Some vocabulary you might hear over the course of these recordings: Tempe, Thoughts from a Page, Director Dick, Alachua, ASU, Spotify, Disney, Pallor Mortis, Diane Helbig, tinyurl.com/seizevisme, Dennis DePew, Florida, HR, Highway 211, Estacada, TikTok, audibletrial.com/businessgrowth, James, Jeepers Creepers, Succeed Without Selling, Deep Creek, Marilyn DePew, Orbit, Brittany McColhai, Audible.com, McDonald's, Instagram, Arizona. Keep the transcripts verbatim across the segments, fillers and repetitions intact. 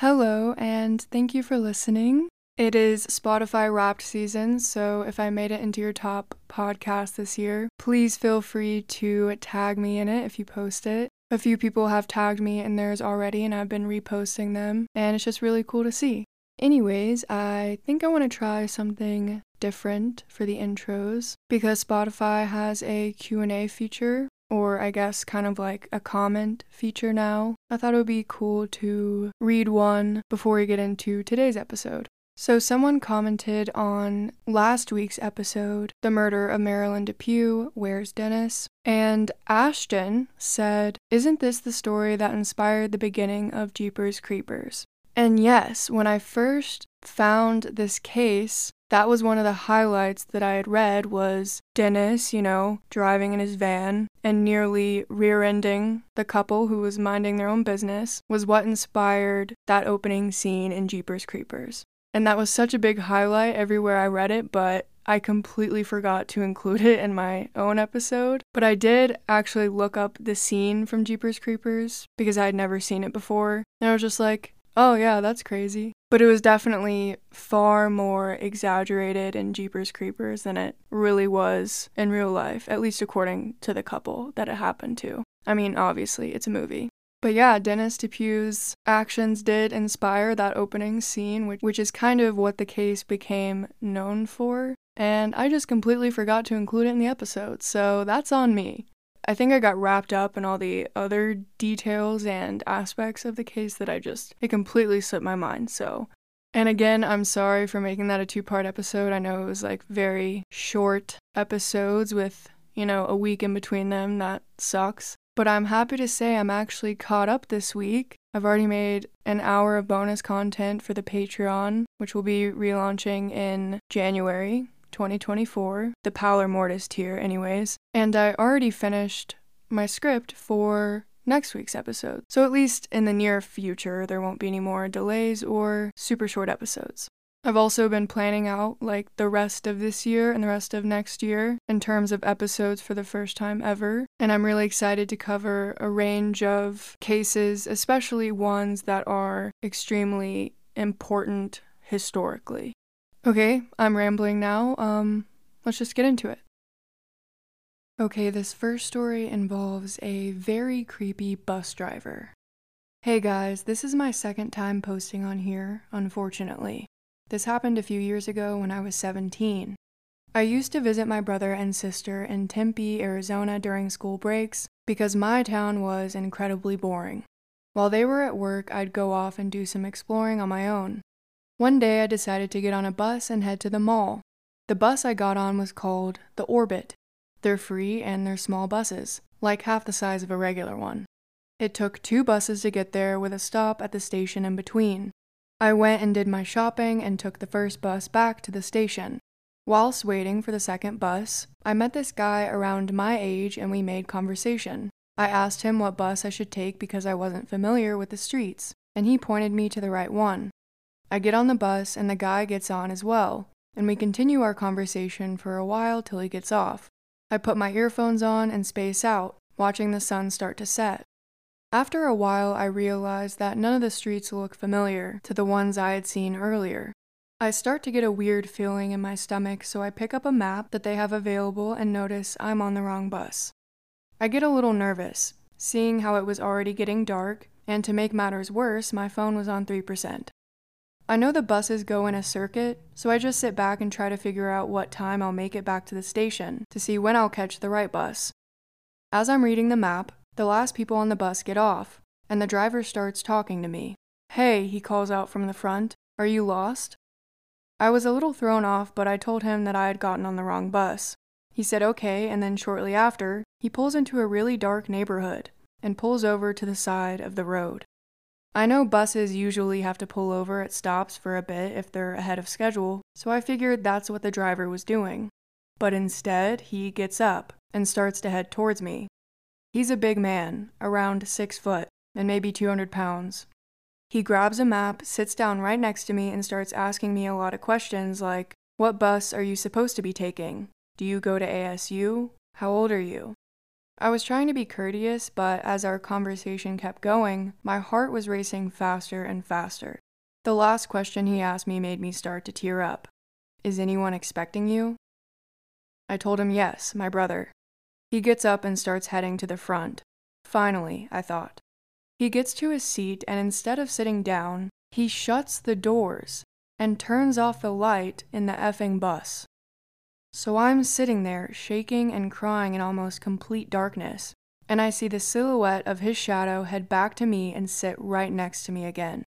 Hello, and thank you for listening. It is Spotify Wrapped season, so if I made it into your top podcast this year, please feel free to tag me in it if you post it. A few people have tagged me in theirs already, and I've been reposting them, and it's just really cool to see. Anyways, I think I want to try something different for the intros, because Spotify has a Q and A feature, or I guess kind of like a comment feature now. I thought it would be cool to read one before we get into today's episode. So someone commented on last week's episode, The Murder of Marilyn DePew, Where's Dennis? And Ashton said, "Isn't this the story that inspired the beginning of Jeepers Creepers?" And yes, when I first found this case, that was one of the highlights that I had read was Dennis, you know, driving in his van and nearly rear-ending the couple who was minding their own business was what inspired that opening scene in Jeepers Creepers. And that was such a big highlight everywhere I read it, but I completely forgot to include it in my own episode. But I did actually look up the scene from Jeepers Creepers because I had never seen it before. And I was just like, oh yeah, that's crazy. But it was definitely far more exaggerated in Jeepers Creepers than it really was in real life, at least according to the couple that it happened to. I mean, obviously, it's a movie. But yeah, Dennis DePew's actions did inspire that opening scene, which, which is kind of what the case became known for, and I just completely forgot to include it in the episode, so that's on me. I think I got wrapped up in all the other details and aspects of the case that I just, it completely slipped my mind, so. And again, I'm sorry for making that a two-part episode. I know it was like very short episodes with, you know, a week in between them. That sucks. But I'm happy to say I'm actually caught up this week. I've already made an hour of bonus content for the Patreon, which will be relaunching in January twenty twenty-four, the Pallor Mortis tier anyways, and I already finished my script for next week's episode, so at least in the near future there won't be any more delays or super short episodes. I've also been planning out like the rest of this year and the rest of next year in terms of episodes for the first time ever, and I'm really excited to cover a range of cases, especially ones that are extremely important historically. Okay, I'm rambling now. Um, let's just get into it. Okay, this first story involves a very creepy bus driver. Hey guys, this is my second time posting on here, unfortunately. This happened a few years ago when I was seventeen. I used to visit my brother and sister in Tempe, Arizona during school breaks because my town was incredibly boring. While they were at work, I'd go off and do some exploring on my own. One day I decided to get on a bus and head to the mall. The bus I got on was called the Orbit. They're free and they're small buses, like half the size of a regular one. It took two buses to get there with a stop at the station in between. I went and did my shopping and took the first bus back to the station. Whilst waiting for the second bus, I met this guy around my age and we made conversation. I asked him what bus I should take because I wasn't familiar with the streets, and he pointed me to the right one. I get on the bus and the guy gets on as well, and we continue our conversation for a while till he gets off. I put my earphones on and space out, watching the sun start to set. After a while, I realized that none of the streets looked familiar to the ones I had seen earlier. I start to get a weird feeling in my stomach, so I pick up a map that they have available and notice I'm on the wrong bus. I get a little nervous, seeing how it was already getting dark, and to make matters worse, my phone was on three percent. I know the buses go in a circuit, so I just sit back and try to figure out what time I'll make it back to the station to see when I'll catch the right bus. As I'm reading the map, the last people on the bus get off, and the driver starts talking to me. "Hey," he calls out from the front, "are you lost?" I was a little thrown off, but I told him that I had gotten on the wrong bus. He said okay, and then shortly after, he pulls into a really dark neighborhood and pulls over to the side of the road. I know buses usually have to pull over at stops for a bit if they're ahead of schedule, so I figured that's what the driver was doing. But instead, he gets up and starts to head towards me. He's a big man, around six foot, and maybe two hundred pounds. He grabs a map, sits down right next to me, and starts asking me a lot of questions like, "What bus are you supposed to be taking? Do you go to A S U? How old are you?" I was trying to be courteous, but as our conversation kept going, my heart was racing faster and faster. The last question he asked me made me start to tear up. Is anyone expecting you? I told him yes, my brother. He gets up and starts heading to the front. Finally, I thought. He gets to his seat and instead of sitting down, he shuts the doors and turns off the light in the effing bus. So I'm sitting there, shaking and crying in almost complete darkness, and I see the silhouette of his shadow head back to me and sit right next to me again.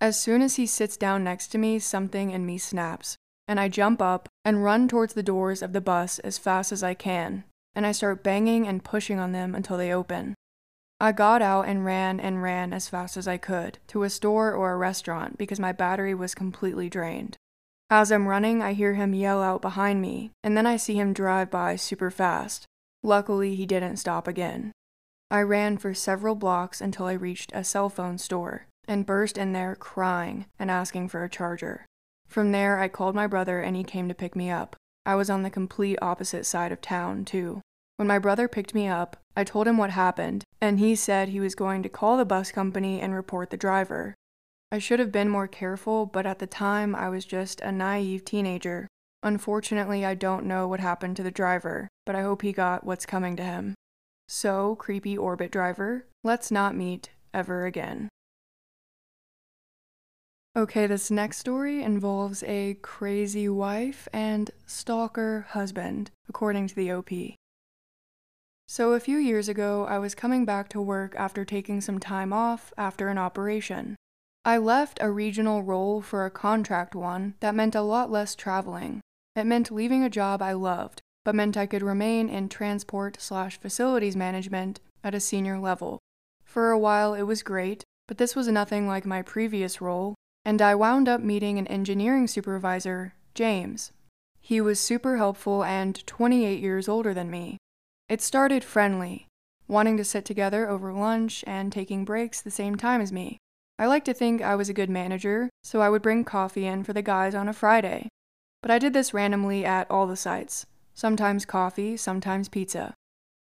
As soon as he sits down next to me, something in me snaps, and I jump up and run towards the doors of the bus as fast as I can, and I start banging and pushing on them until they open. I got out and ran and ran as fast as I could, to a store or a restaurant because my battery was completely drained. As I'm running, I hear him yell out behind me, and then I see him drive by super fast. Luckily, he didn't stop again. I ran for several blocks until I reached a cell phone store, and burst in there crying and asking for a charger. From there, I called my brother and he came to pick me up. I was on the complete opposite side of town, too. When my brother picked me up, I told him what happened, and he said he was going to call the bus company and report the driver. I should have been more careful, but at the time, I was just a naive teenager. Unfortunately, I don't know what happened to the driver, but I hope he got what's coming to him. So, creepy Orbit driver, let's not meet ever again. Okay, this next story involves a crazy wife and stalker husband, according to the O P. So a few years ago, I was coming back to work after taking some time off after an operation. I left a regional role for a contract one that meant a lot less traveling. It meant leaving a job I loved, but meant I could remain in transport slash facilities management at a senior level. For a while, it was great, but this was nothing like my previous role, and I wound up meeting an engineering supervisor, James. He was super helpful and twenty-eight years older than me. It started friendly, wanting to sit together over lunch and taking breaks the same time as me. I like to think I was a good manager, so I would bring coffee in for the guys on a Friday. But I did this randomly at all the sites. Sometimes coffee, sometimes pizza.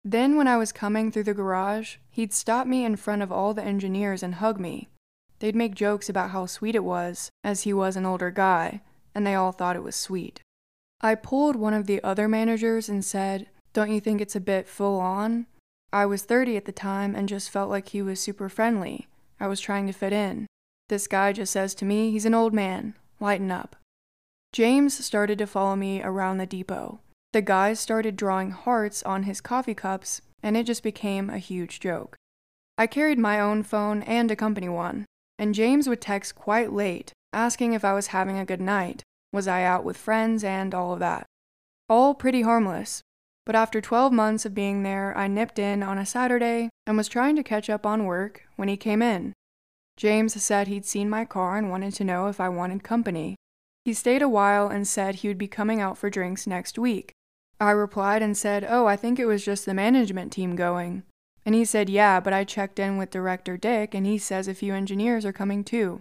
Then when I was coming through the garage, he'd stop me in front of all the engineers and hug me. They'd make jokes about how sweet it was, as he was an older guy, and they all thought it was sweet. I pulled one of the other managers and said, "Don't you think it's a bit full on?" I was thirty at the time and just felt like he was super friendly. I was trying to fit in. This guy just says to me, "He's an old man. Lighten up." James started to follow me around the depot. The guys started drawing hearts on his coffee cups, and it just became a huge joke. I carried my own phone and a company one, and James would text quite late, asking if I was having a good night, was I out with friends, and all of that. All pretty harmless. But after twelve months of being there, I nipped in on a Saturday and was trying to catch up on work when he came in. James said he'd seen my car and wanted to know if I wanted company. He stayed a while and said he would be coming out for drinks next week. I replied and said, "Oh, I think it was just the management team going." And he said, "Yeah, but I checked in with Director Dick and he says a few engineers are coming too."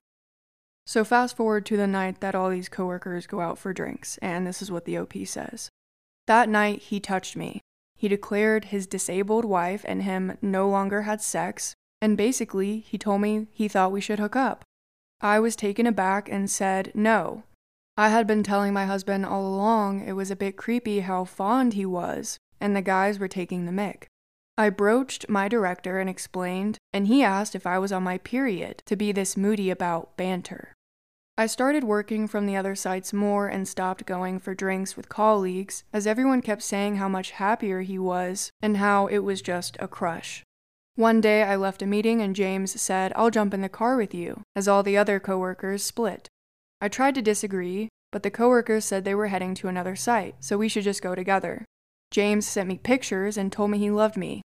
So fast forward to the night that all these coworkers go out for drinks, and this is what the O P says. That night, he touched me. He declared his disabled wife and him no longer had sex, and basically, he told me he thought we should hook up. I was taken aback and said no. I had been telling my husband all along it was a bit creepy how fond he was, and the guys were taking the mick. I broached my director and explained, and he asked if I was on my period to be this moody about banter. I started working from the other sites more and stopped going for drinks with colleagues, as everyone kept saying how much happier he was and how it was just a crush. One day I left a meeting and James said, "I'll jump in the car with you," as all the other coworkers split. I tried to disagree, but the coworkers said they were heading to another site, so we should just go together. James sent me pictures and told me he loved me.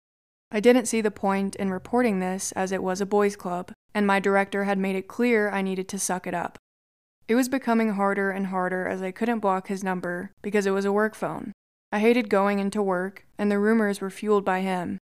I didn't see the point in reporting this as it was a boys' club, and my director had made it clear I needed to suck it up. It was becoming harder and harder as I couldn't block his number because it was a work phone. I hated going into work, and the rumors were fueled by him.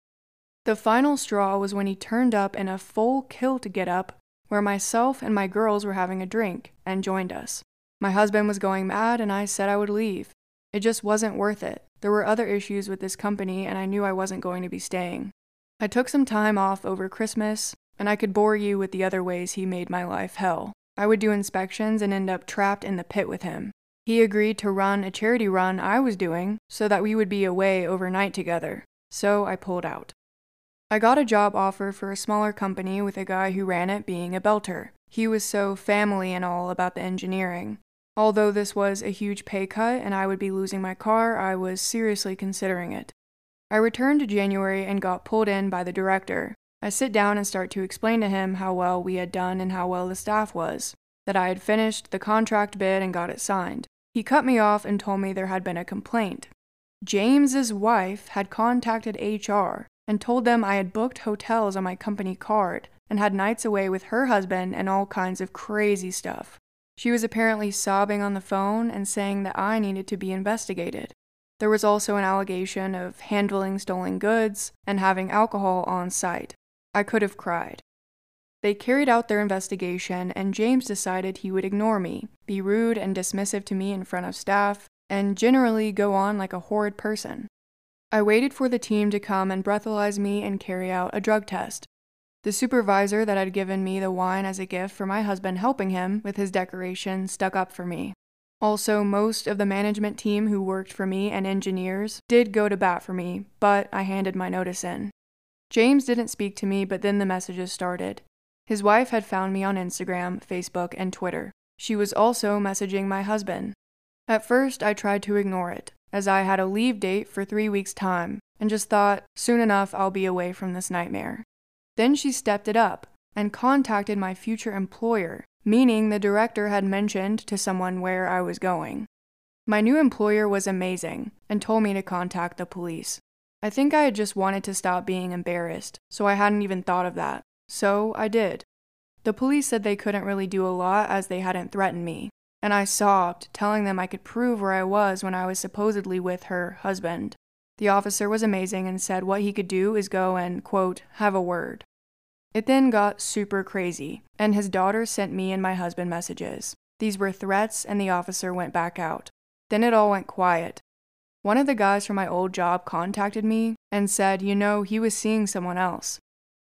The final straw was when he turned up in a full kilt getup where myself and my girls were having a drink and joined us. My husband was going mad and I said I would leave. It just wasn't worth it. There were other issues with this company, and I knew I wasn't going to be staying. I took some time off over Christmas, and I could bore you with the other ways he made my life hell. I would do inspections and end up trapped in the pit with him. He agreed to run a charity run I was doing so that we would be away overnight together, so I pulled out. I got a job offer for a smaller company with a guy who ran it being a belter. He was so family and all about the engineering. Although this was a huge pay cut and I would be losing my car, I was seriously considering it. I returned to January and got pulled in by the director. I sit down and start to explain to him how well we had done and how well the staff was, that I had finished the contract bid and got it signed. He cut me off and told me there had been a complaint. James's wife had contacted H R and told them I had booked hotels on my company card and had nights away with her husband and all kinds of crazy stuff. She was apparently sobbing on the phone and saying that I needed to be investigated. There was also an allegation of handling stolen goods and having alcohol on site. I could have cried. They carried out their investigation, and James decided he would ignore me, be rude and dismissive to me in front of staff, and generally go on like a horrid person. I waited for the team to come and breathalyze me and carry out a drug test. The supervisor that had given me the wine as a gift for my husband helping him with his decoration stuck up for me. Also, most of the management team who worked for me and engineers did go to bat for me, but I handed my notice in. James didn't speak to me, but then the messages started. His wife had found me on Instagram, Facebook, and Twitter. She was also messaging my husband. At first, I tried to ignore it, as I had a leave date for three weeks' time, and just thought, soon enough, I'll be away from this nightmare. Then she stepped it up and contacted my future employer, meaning the director had mentioned to someone where I was going. My new employer was amazing and told me to contact the police. I think I had just wanted to stop being embarrassed, so I hadn't even thought of that. So I did. The police said they couldn't really do a lot as they hadn't threatened me, and I sobbed, telling them I could prove where I was when I was supposedly with her husband. The officer was amazing and said what he could do is go and, quote, have a word. It then got super crazy, and his daughter sent me and my husband messages. These were threats, and the officer went back out. Then it all went quiet. One of the guys from my old job contacted me and said, you know, he was seeing someone else.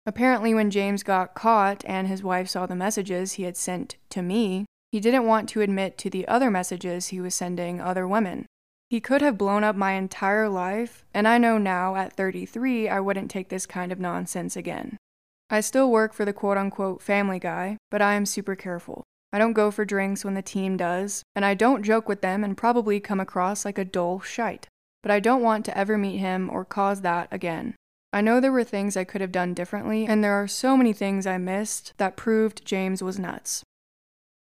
Apparently, when James got caught and his wife saw the messages he had sent to me, he didn't want to admit to the other messages he was sending other women. He could have blown up my entire life, and I know now, at thirty-three, I wouldn't take this kind of nonsense again. I still work for the quote-unquote family guy, but I am super careful. I don't go for drinks when the team does, and I don't joke with them and probably come across like a dull shite. But I don't want to ever meet him or cause that again. I know there were things I could have done differently, and there are so many things I missed that proved James was nuts.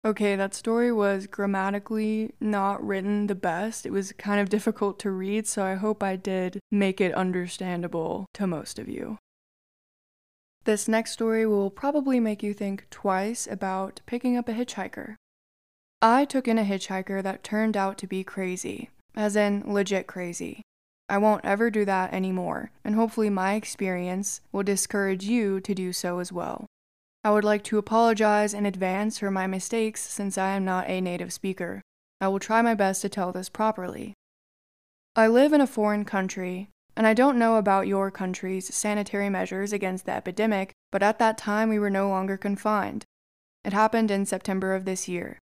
Okay, that story was grammatically not written the best. It was kind of difficult to read, so I hope I did make it understandable to most of you. This next story will probably make you think twice about picking up a hitchhiker. I took in a hitchhiker that turned out to be crazy. As in, legit crazy. I won't ever do that anymore, and hopefully my experience will discourage you to do so as well. I would like to apologize in advance for my mistakes since I am not a native speaker. I will try my best to tell this properly. I live in a foreign country, and I don't know about your country's sanitary measures against the epidemic, but at that time we were no longer confined. It happened in September of this year.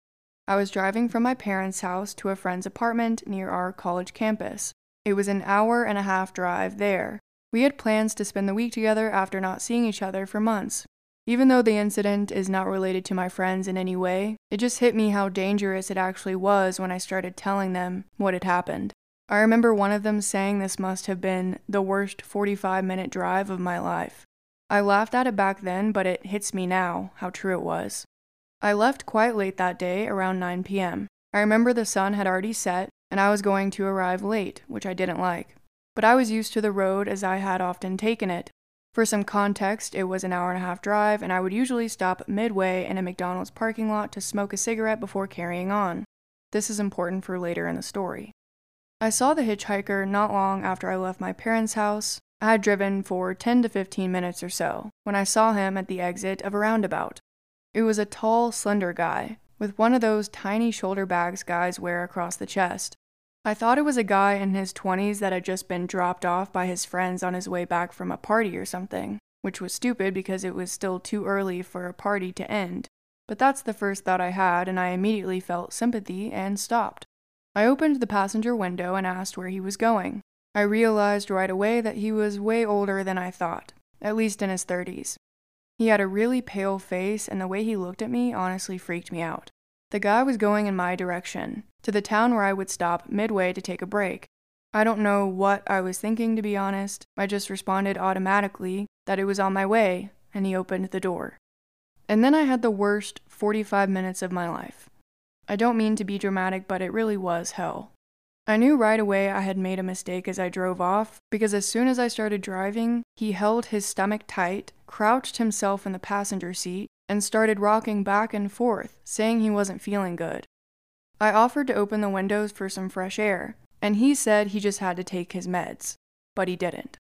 I was driving from my parents' house to a friend's apartment near our college campus. It was an hour and a half drive there. We had plans to spend the week together after not seeing each other for months. Even though the incident is not related to my friends in any way, it just hit me how dangerous it actually was when I started telling them what had happened. I remember one of them saying this must have been the worst forty-five minute drive of my life. I laughed at it back then, but it hits me now how true it was. I left quite late that day, around nine p.m. I remember the sun had already set, and I was going to arrive late, which I didn't like. But I was used to the road as I had often taken it. For some context, it was an hour and a half drive, and I would usually stop midway in a McDonald's parking lot to smoke a cigarette before carrying on. This is important for later in the story. I saw the hitchhiker not long after I left my parents' house. I had driven for ten to fifteen minutes or so, when I saw him at the exit of a roundabout. It was a tall, slender guy, with one of those tiny shoulder bags guys wear across the chest. I thought it was a guy in his twenties that had just been dropped off by his friends on his way back from a party or something, which was stupid because it was still too early for a party to end. But that's the first thought I had, and I immediately felt sympathy and stopped. I opened the passenger window and asked where he was going. I realized right away that he was way older than I thought, at least in his thirties. He had a really pale face, and the way he looked at me honestly freaked me out. The guy was going in my direction, to the town where I would stop midway to take a break. I don't know what I was thinking, to be honest. I just responded automatically that it was on my way, and he opened the door. And then I had the worst forty-five minutes of my life. I don't mean to be dramatic, but it really was hell. I knew right away I had made a mistake as I drove off, because as soon as I started driving, he held his stomach tight, crouched himself in the passenger seat, and started rocking back and forth, saying he wasn't feeling good. I offered to open the windows for some fresh air, and he said he just had to take his meds, but he didn't.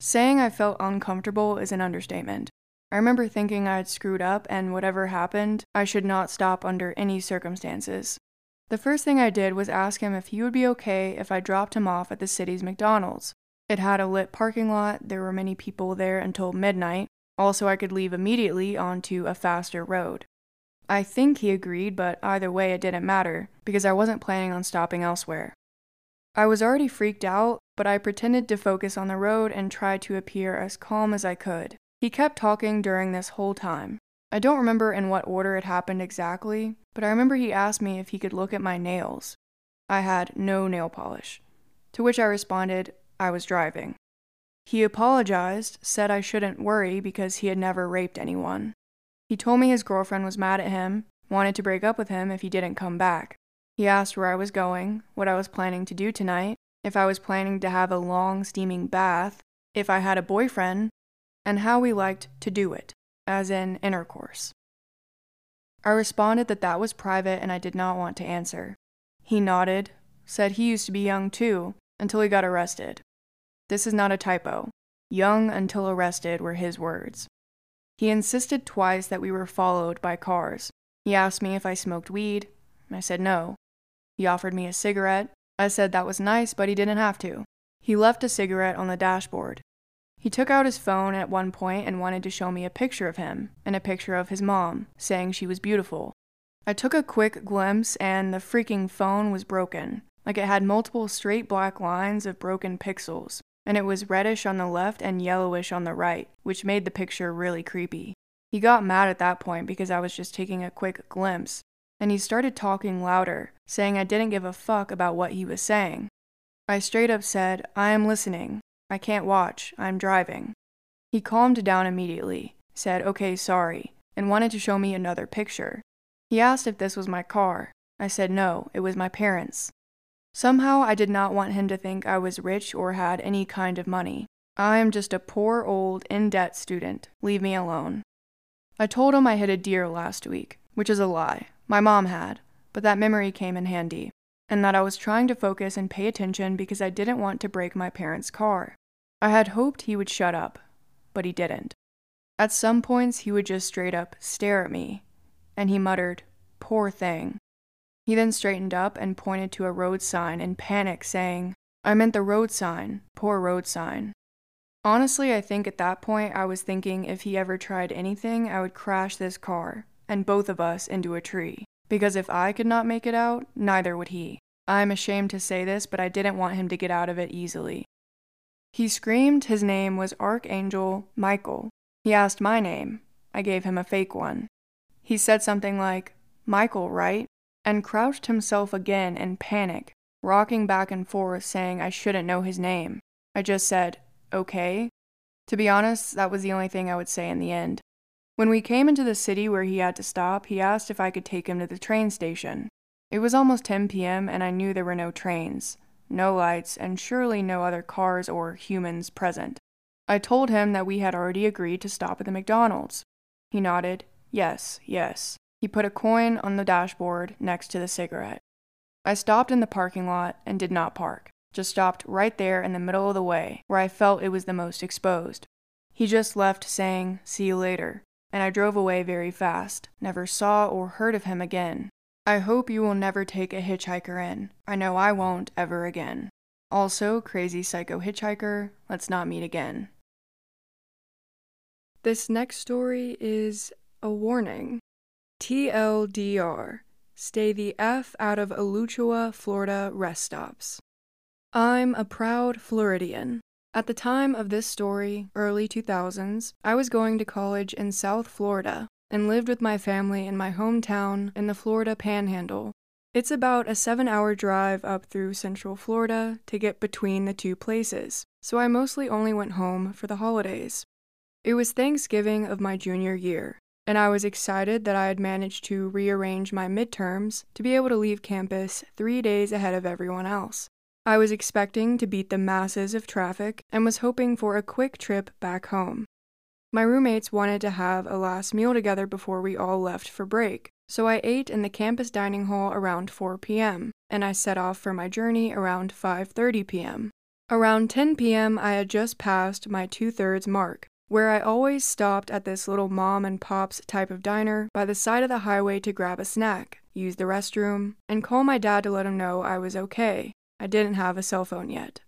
Saying I felt uncomfortable is an understatement. I remember thinking I had screwed up, and whatever happened, I should not stop under any circumstances. The first thing I did was ask him if he would be okay if I dropped him off at the city's McDonald's. It had a lit parking lot, there were many people there until midnight. Also, I could leave immediately onto a faster road. I think he agreed, but either way it didn't matter, because I wasn't planning on stopping elsewhere. I was already freaked out, but I pretended to focus on the road and tried to appear as calm as I could. He kept talking during this whole time. I don't remember in what order it happened exactly, but I remember he asked me if he could look at my nails. I had no nail polish, to which I responded, I was driving. He apologized, said I shouldn't worry because he had never raped anyone. He told me his girlfriend was mad at him, wanted to break up with him if he didn't come back. He asked where I was going, what I was planning to do tonight, if I was planning to have a long steaming bath, if I had a boyfriend, and how we liked to do it, as in intercourse. I responded that that was private and I did not want to answer. He nodded, said he used to be young too, until he got arrested. This is not a typo. Young until arrested were his words. He insisted twice that we were followed by cars. He asked me if I smoked weed. I said no. He offered me a cigarette. I said that was nice, but he didn't have to. He left a cigarette on the dashboard. He took out his phone at one point and wanted to show me a picture of him and a picture of his mom, saying she was beautiful. I took a quick glimpse and the freaking phone was broken, like it had multiple straight black lines of broken pixels. And it was reddish on the left and yellowish on the right, which made the picture really creepy. He got mad at that point because I was just taking a quick glimpse, and he started talking louder, saying I didn't give a fuck about what he was saying. I straight up said, I am listening. I can't watch. I'm driving. He calmed down immediately, said, okay, sorry, and wanted to show me another picture. He asked if this was my car. I said no, it was my parents'. Somehow I did not want him to think I was rich or had any kind of money. I am just a poor old in-debt student. Leave me alone. I told him I hit a deer last week, which is a lie. My mom had, but that memory came in handy, and that I was trying to focus and pay attention because I didn't want to break my parents' car. I had hoped he would shut up, but he didn't. At some points he would just straight up stare at me, and he muttered, "Poor thing." He then straightened up and pointed to a road sign in panic, saying, I meant the road sign, poor road sign. Honestly, I think at that point I was thinking if he ever tried anything, I would crash this car, and both of us into a tree. Because if I could not make it out, neither would he. I'm ashamed to say this, but I didn't want him to get out of it easily. He screamed his name was Archangel Michael. He asked my name. I gave him a fake one. He said something like, Michael, right? And crouched himself again in panic, rocking back and forth saying I shouldn't know his name. I just said, okay. To be honest, that was the only thing I would say in the end. When we came into the city where he had to stop, he asked if I could take him to the train station. It was almost ten p.m. and I knew there were no trains, no lights, and surely no other cars or humans present. I told him that we had already agreed to stop at the McDonald's. He nodded, yes, yes. He put a coin on the dashboard next to the cigarette. I stopped in the parking lot and did not park, just stopped right there in the middle of the way where I felt it was the most exposed. He just left saying, see you later, and I drove away very fast, never saw or heard of him again. I hope you will never take a hitchhiker in. I know I won't ever again. Also, crazy psycho hitchhiker, let's not meet again. This next story is a warning. T L D R. Stay the F out of Alachua, Florida rest stops. I'm a proud Floridian. At the time of this story, early two thousands, I was going to college in South Florida and lived with my family in my hometown in the Florida Panhandle. It's about a seven-hour drive up through Central Florida to get between the two places, so I mostly only went home for the holidays. It was Thanksgiving of my junior year, and I was excited that I had managed to rearrange my midterms to be able to leave campus three days ahead of everyone else. I was expecting to beat the masses of traffic and was hoping for a quick trip back home. My roommates wanted to have a last meal together before we all left for break, so I ate in the campus dining hall around four p m, and I set off for my journey around five thirty p m Around ten p m, I had just passed my two-thirds mark, where I always stopped at this little mom and pop's type of diner by the side of the highway to grab a snack, use the restroom, and call my dad to let him know I was okay. I didn't have a cell phone yet.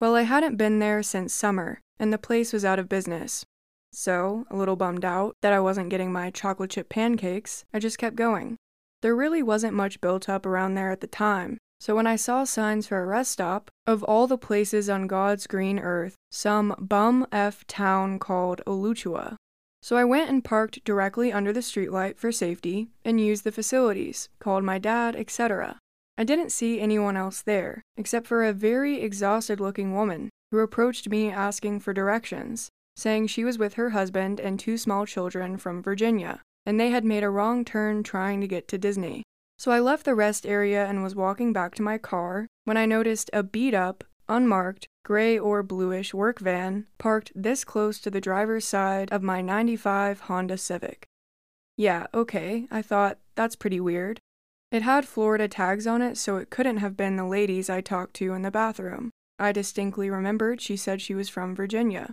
Well, I hadn't been there since summer, and the place was out of business. So, a little bummed out that I wasn't getting my chocolate chip pancakes, I just kept going. There really wasn't much built up around there at the time, so when I saw signs for a rest stop, of all the places on God's green earth, some bum F town called Alachua. So I went and parked directly under the streetlight for safety and used the facilities, called my dad, et cetera. I didn't see anyone else there, except for a very exhausted-looking woman who approached me asking for directions, saying she was with her husband and two small children from Virginia, and they had made a wrong turn trying to get to Disney. So I left the rest area and was walking back to my car when I noticed a beat-up, unmarked, gray or bluish work van parked this close to the driver's side of my ninety-five Honda Civic. Yeah, okay, I thought, that's pretty weird. It had Florida tags on it, so it couldn't have been the ladies I talked to in the bathroom. I distinctly remembered she said she was from Virginia.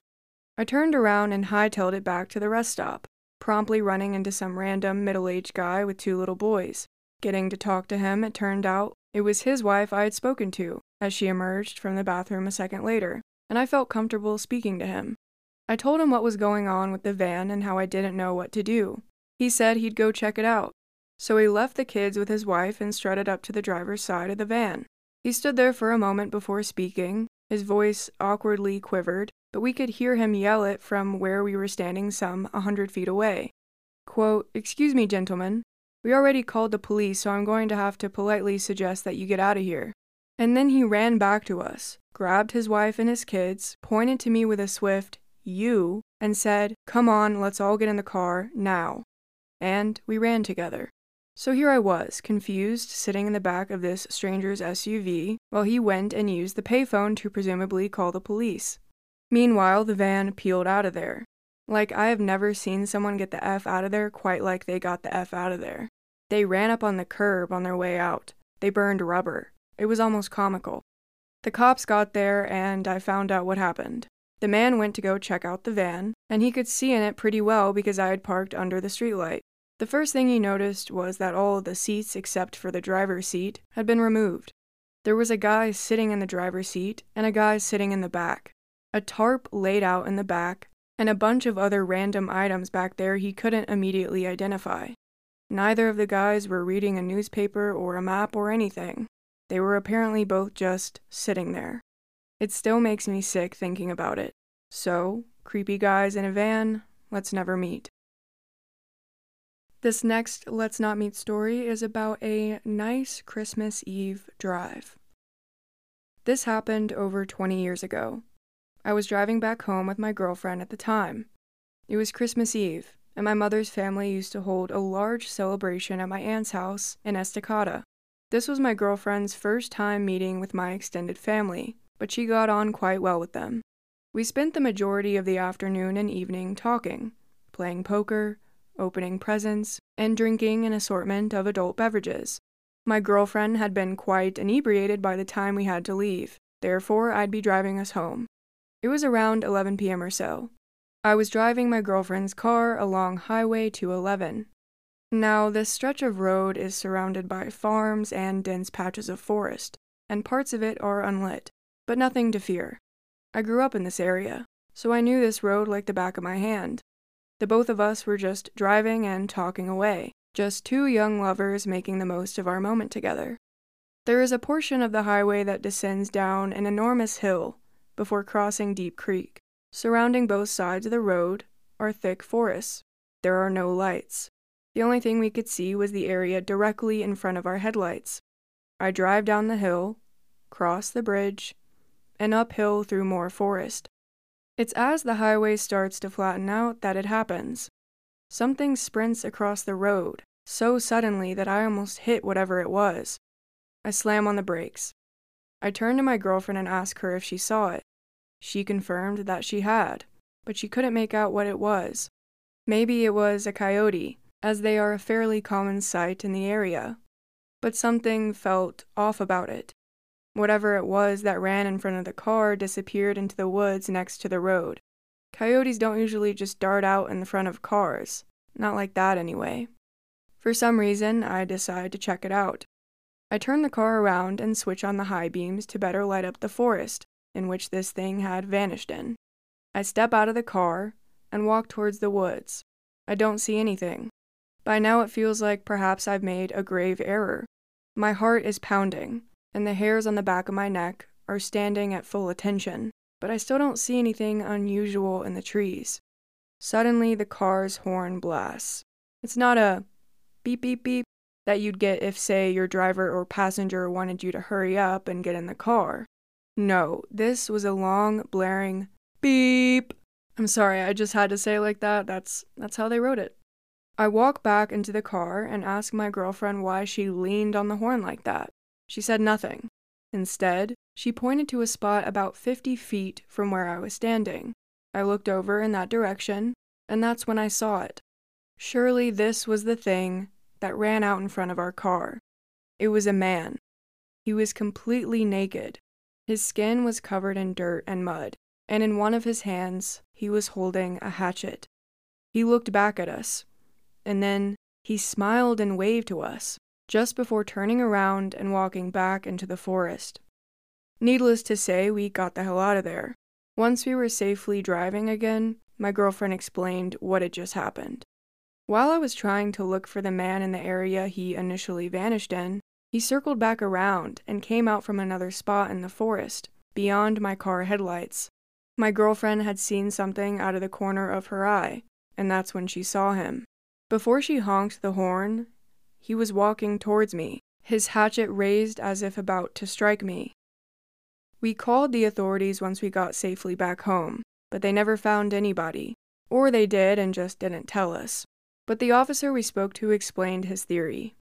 I turned around and hightailed it back to the rest stop, promptly running into some random middle-aged guy with two little boys. Getting to talk to him, it turned out it was his wife I had spoken to, as she emerged from the bathroom a second later, and I felt comfortable speaking to him. I told him what was going on with the van and how I didn't know what to do. He said he'd go check it out. So he left the kids with his wife and strutted up to the driver's side of the van. He stood there for a moment before speaking. His voice awkwardly quivered, but we could hear him yell it from where we were standing some a hundred feet away. Quote, "Excuse me, gentlemen. We already called the police, so I'm going to have to politely suggest that you get out of here." And then he ran back to us, grabbed his wife and his kids, pointed to me with a swift, "You," and said, "Come on, let's all get in the car, now." And we ran together. So here I was, confused, sitting in the back of this stranger's S U V, while he went and used the payphone to presumably call the police. Meanwhile, the van peeled out of there. Like, I have never seen someone get the F out of there quite like they got the F out of there. They ran up on the curb on their way out. They burned rubber. It was almost comical. The cops got there, and I found out what happened. The man went to go check out the van, and he could see in it pretty well because I had parked under the streetlight. The first thing he noticed was that all of the seats except for the driver's seat had been removed. There was a guy sitting in the driver's seat and a guy sitting in the back, a tarp laid out in the back, and a bunch of other random items back there he couldn't immediately identify. Neither of the guys were reading a newspaper or a map or anything. They were apparently both just sitting there. It still makes me sick thinking about it. So, creepy guys in a van, let's never meet. This next Let's Not Meet story is about a nice Christmas Eve drive. This happened over twenty years ago. I was driving back home with my girlfriend at the time. It was Christmas Eve, and my mother's family used to hold a large celebration at my aunt's house in Estacada. This was my girlfriend's first time meeting with my extended family, but she got on quite well with them. We spent the majority of the afternoon and evening talking, playing poker, opening presents, and drinking an assortment of adult beverages. My girlfriend had been quite inebriated by the time we had to leave, therefore I'd be driving us home. It was around eleven p m or so. I was driving my girlfriend's car along Highway two eleven. Now, this stretch of road is surrounded by farms and dense patches of forest, and parts of it are unlit, but nothing to fear. I grew up in this area, so I knew this road like the back of my hand. The both of us were just driving and talking away, just two young lovers making the most of our moment together. There is a portion of the highway that descends down an enormous hill before crossing Deep Creek. Surrounding both sides of the road are thick forests. There are no lights. The only thing we could see was the area directly in front of our headlights. I drive down the hill, cross the bridge, and uphill through more forest. It's as the highway starts to flatten out that it happens. Something sprints across the road, so suddenly that I almost hit whatever it was. I slam on the brakes. I turn to my girlfriend and ask her if she saw it. She confirmed that she had, but she couldn't make out what it was. Maybe it was a coyote, as they are a fairly common sight in the area, but something felt off about it. Whatever it was that ran in front of the car disappeared into the woods next to the road. Coyotes don't usually just dart out in the front of cars, not like that anyway. For some reason, I decide to check it out. I turn the car around and switch on the high beams to better light up the forest in which this thing had vanished in. I step out of the car and walk towards the woods. I don't see anything. By now it feels like perhaps I've made a grave error. My heart is pounding, and the hairs on the back of my neck are standing at full attention, but I still don't see anything unusual in the trees. Suddenly the car's horn blasts. It's not a beep beep beep that you'd get if, say, your driver or passenger wanted you to hurry up and get in the car. No, this was a long, blaring beep. I'm sorry, I just had to say it like that. That's, that's how they wrote it. I walk back into the car and ask my girlfriend why she leaned on the horn like that. She said nothing. Instead, she pointed to a spot about fifty feet from where I was standing. I looked over in that direction, and that's when I saw it. Surely this was the thing that ran out in front of our car. It was a man. He was completely naked. His skin was covered in dirt and mud, and in one of his hands, he was holding a hatchet. He looked back at us, and then he smiled and waved to us, just before turning around and walking back into the forest. Needless to say, we got the hell out of there. Once we were safely driving again, my girlfriend explained what had just happened. While I was trying to look for the man in the area he initially vanished in, he circled back around and came out from another spot in the forest, beyond my car headlights. My girlfriend had seen something out of the corner of her eye, and that's when she saw him. Before she honked the horn, he was walking towards me, his hatchet raised as if about to strike me. We called the authorities once we got safely back home, but they never found anybody, or they did and just didn't tell us. But the officer we spoke to explained his theory.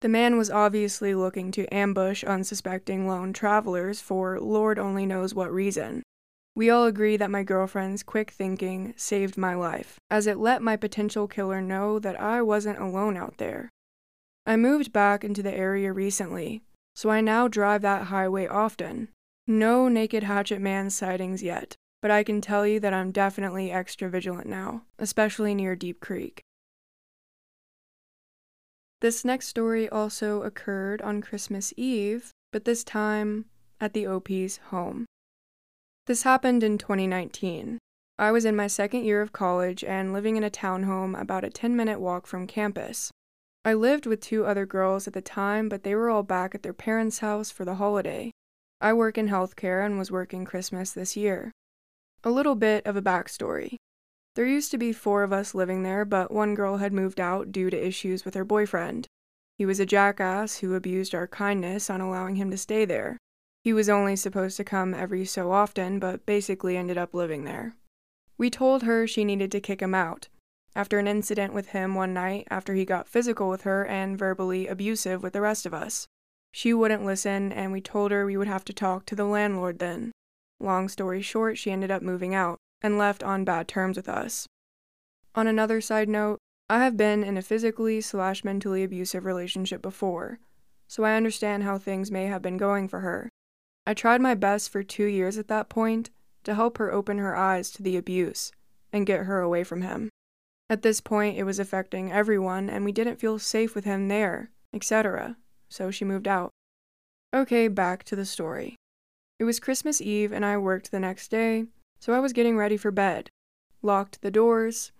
The man was obviously looking to ambush unsuspecting lone travelers for Lord only knows what reason. We all agree that my girlfriend's quick thinking saved my life, as it let my potential killer know that I wasn't alone out there. I moved back into the area recently, so I now drive that highway often. No naked hatchet man sightings yet, but I can tell you that I'm definitely extra vigilant now, especially near Deep Creek. This next story also occurred on Christmas Eve, but this time at the O P's home. This happened in twenty nineteen. I was in my second year of college and living in a townhome about a ten-minute walk from campus. I lived with two other girls at the time, but they were all back at their parents' house for the holiday. I work in healthcare and was working Christmas this year. A little bit of a backstory. There used to be four of us living there, but one girl had moved out due to issues with her boyfriend. He was a jackass who abused our kindness on allowing him to stay there. He was only supposed to come every so often, but basically ended up living there. We told her she needed to kick him out, after an incident with him one night after he got physical with her and verbally abusive with the rest of us. She wouldn't listen, and we told her we would have to talk to the landlord then. Long story short, she ended up moving out, and left on bad terms with us. On another side note, I have been in a physically slash mentally abusive relationship before, so I understand how things may have been going for her. I tried my best for two years at that point to help her open her eyes to the abuse and get her away from him. At this point, it was affecting everyone, and we didn't feel safe with him there, et cetera, so she moved out. Okay, back to the story. It was Christmas Eve, and I worked the next day, so I was getting ready for bed, locked the doors,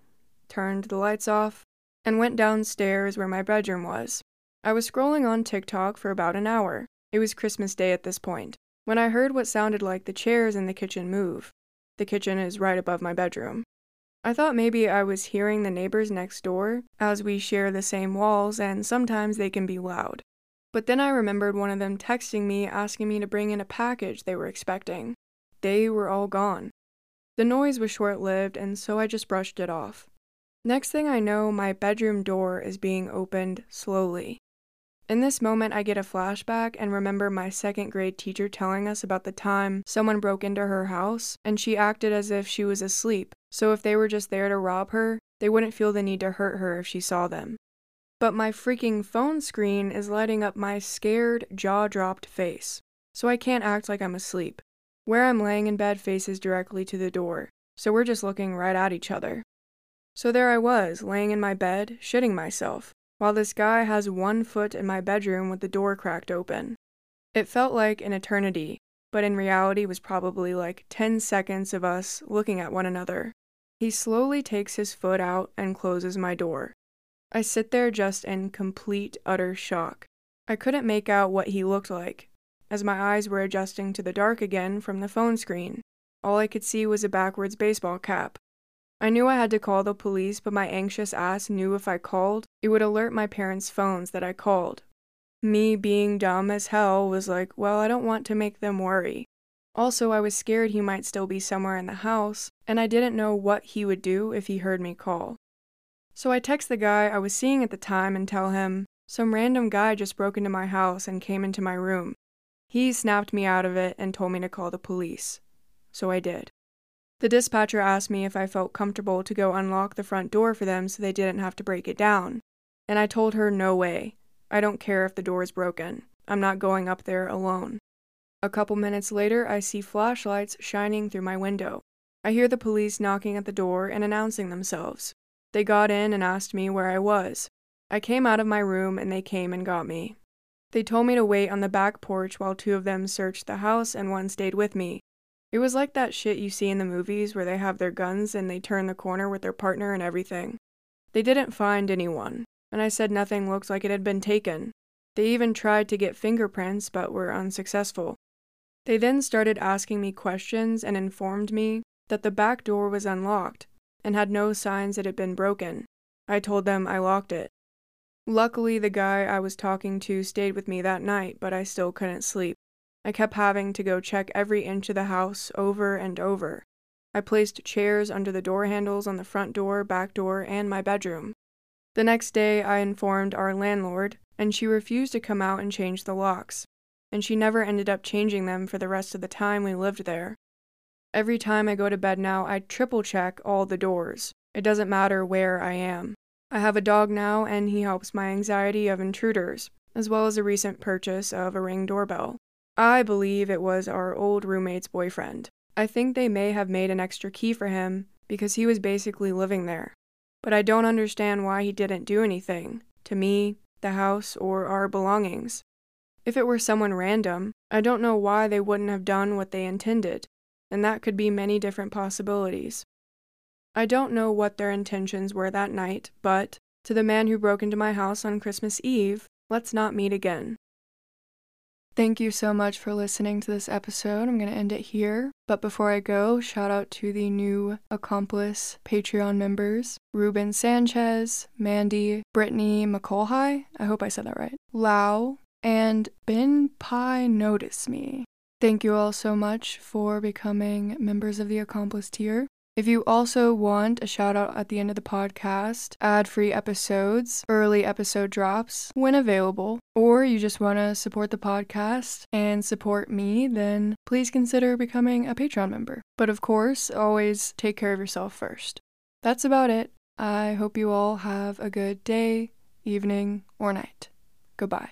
turned the lights off, and went downstairs where my bedroom was. I was scrolling on TikTok for about an hour. It was Christmas Day at this point, when I heard what sounded like the chairs in the kitchen move. The kitchen is right above my bedroom. I thought maybe I was hearing the neighbors next door, as we share the same walls and sometimes they can be loud. But then I remembered one of them texting me asking me to bring in a package they were expecting. They were all gone. The noise was short-lived, and so I just brushed it off. Next thing I know, my bedroom door is being opened slowly. In this moment, I get a flashback and remember my second grade teacher telling us about the time someone broke into her house and she acted as if she was asleep, so if they were just there to rob her, they wouldn't feel the need to hurt her if she saw them. But my freaking phone screen is lighting up my scared, jaw-dropped face, so I can't act like I'm asleep. Where I'm laying in bed faces directly to the door, so we're just looking right at each other. So there I was, laying in my bed, shitting myself, while this guy has one foot in my bedroom with the door cracked open. It felt like an eternity, but in reality was probably like ten seconds of us looking at one another. He slowly takes his foot out and closes my door. I sit there just in complete, utter shock. I couldn't make out what he looked like, as my eyes were adjusting to the dark again from the phone screen. All I could see was a backwards baseball cap. I knew I had to call the police, but my anxious ass knew if I called, it would alert my parents' phones that I called. Me being dumb as hell was like, well, I don't want to make them worry. Also, I was scared he might still be somewhere in the house, and I didn't know what he would do if he heard me call. So I text the guy I was seeing at the time and tell him, some random guy just broke into my house and came into my room. He snapped me out of it and told me to call the police. So I did. The dispatcher asked me if I felt comfortable to go unlock the front door for them so they didn't have to break it down, and I told her no way. I don't care if the door is broken. I'm not going up there alone. A couple minutes later, I see flashlights shining through my window. I hear the police knocking at the door and announcing themselves. They got in and asked me where I was. I came out of my room and they came and got me. They told me to wait on the back porch while two of them searched the house and one stayed with me. It was like that shit you see in the movies where they have their guns and they turn the corner with their partner and everything. They didn't find anyone, and I said nothing looked like it had been taken. They even tried to get fingerprints but were unsuccessful. They then started asking me questions and informed me that the back door was unlocked and had no signs it had been broken. I told them I locked it. Luckily, the guy I was talking to stayed with me that night, but I still couldn't sleep. I kept having to go check every inch of the house over and over. I placed chairs under the door handles on the front door, back door, and my bedroom. The next day, I informed our landlord, and she refused to come out and change the locks, and she never ended up changing them for the rest of the time we lived there. Every time I go to bed now, I triple-check all the doors. It doesn't matter where I am. I have a dog now, and he helps my anxiety of intruders, as well as a recent purchase of a Ring doorbell. I believe it was our old roommate's boyfriend. I think they may have made an extra key for him because he was basically living there. But I don't understand why he didn't do anything to me, the house, or our belongings. If it were someone random, I don't know why they wouldn't have done what they intended, and that could be many different possibilities. I don't know what their intentions were that night, but to the man who broke into my house on Christmas Eve, let's not meet again. Thank you so much for listening to this episode. I'm going to end it here. But before I go, shout out to the new Accomplice Patreon members, Ruben Sanchez, Mandy, Brittany McColhai, I hope I said that right, Lau, and Ben Pie Notice Me. Thank you all so much for becoming members of the Accomplice tier. If you also want a shout out at the end of the podcast, ad-free episodes, early episode drops when available, or you just want to support the podcast and support me, then please consider becoming a Patreon member. But of course, always take care of yourself first. That's about it. I hope you all have a good day, evening, or night. Goodbye.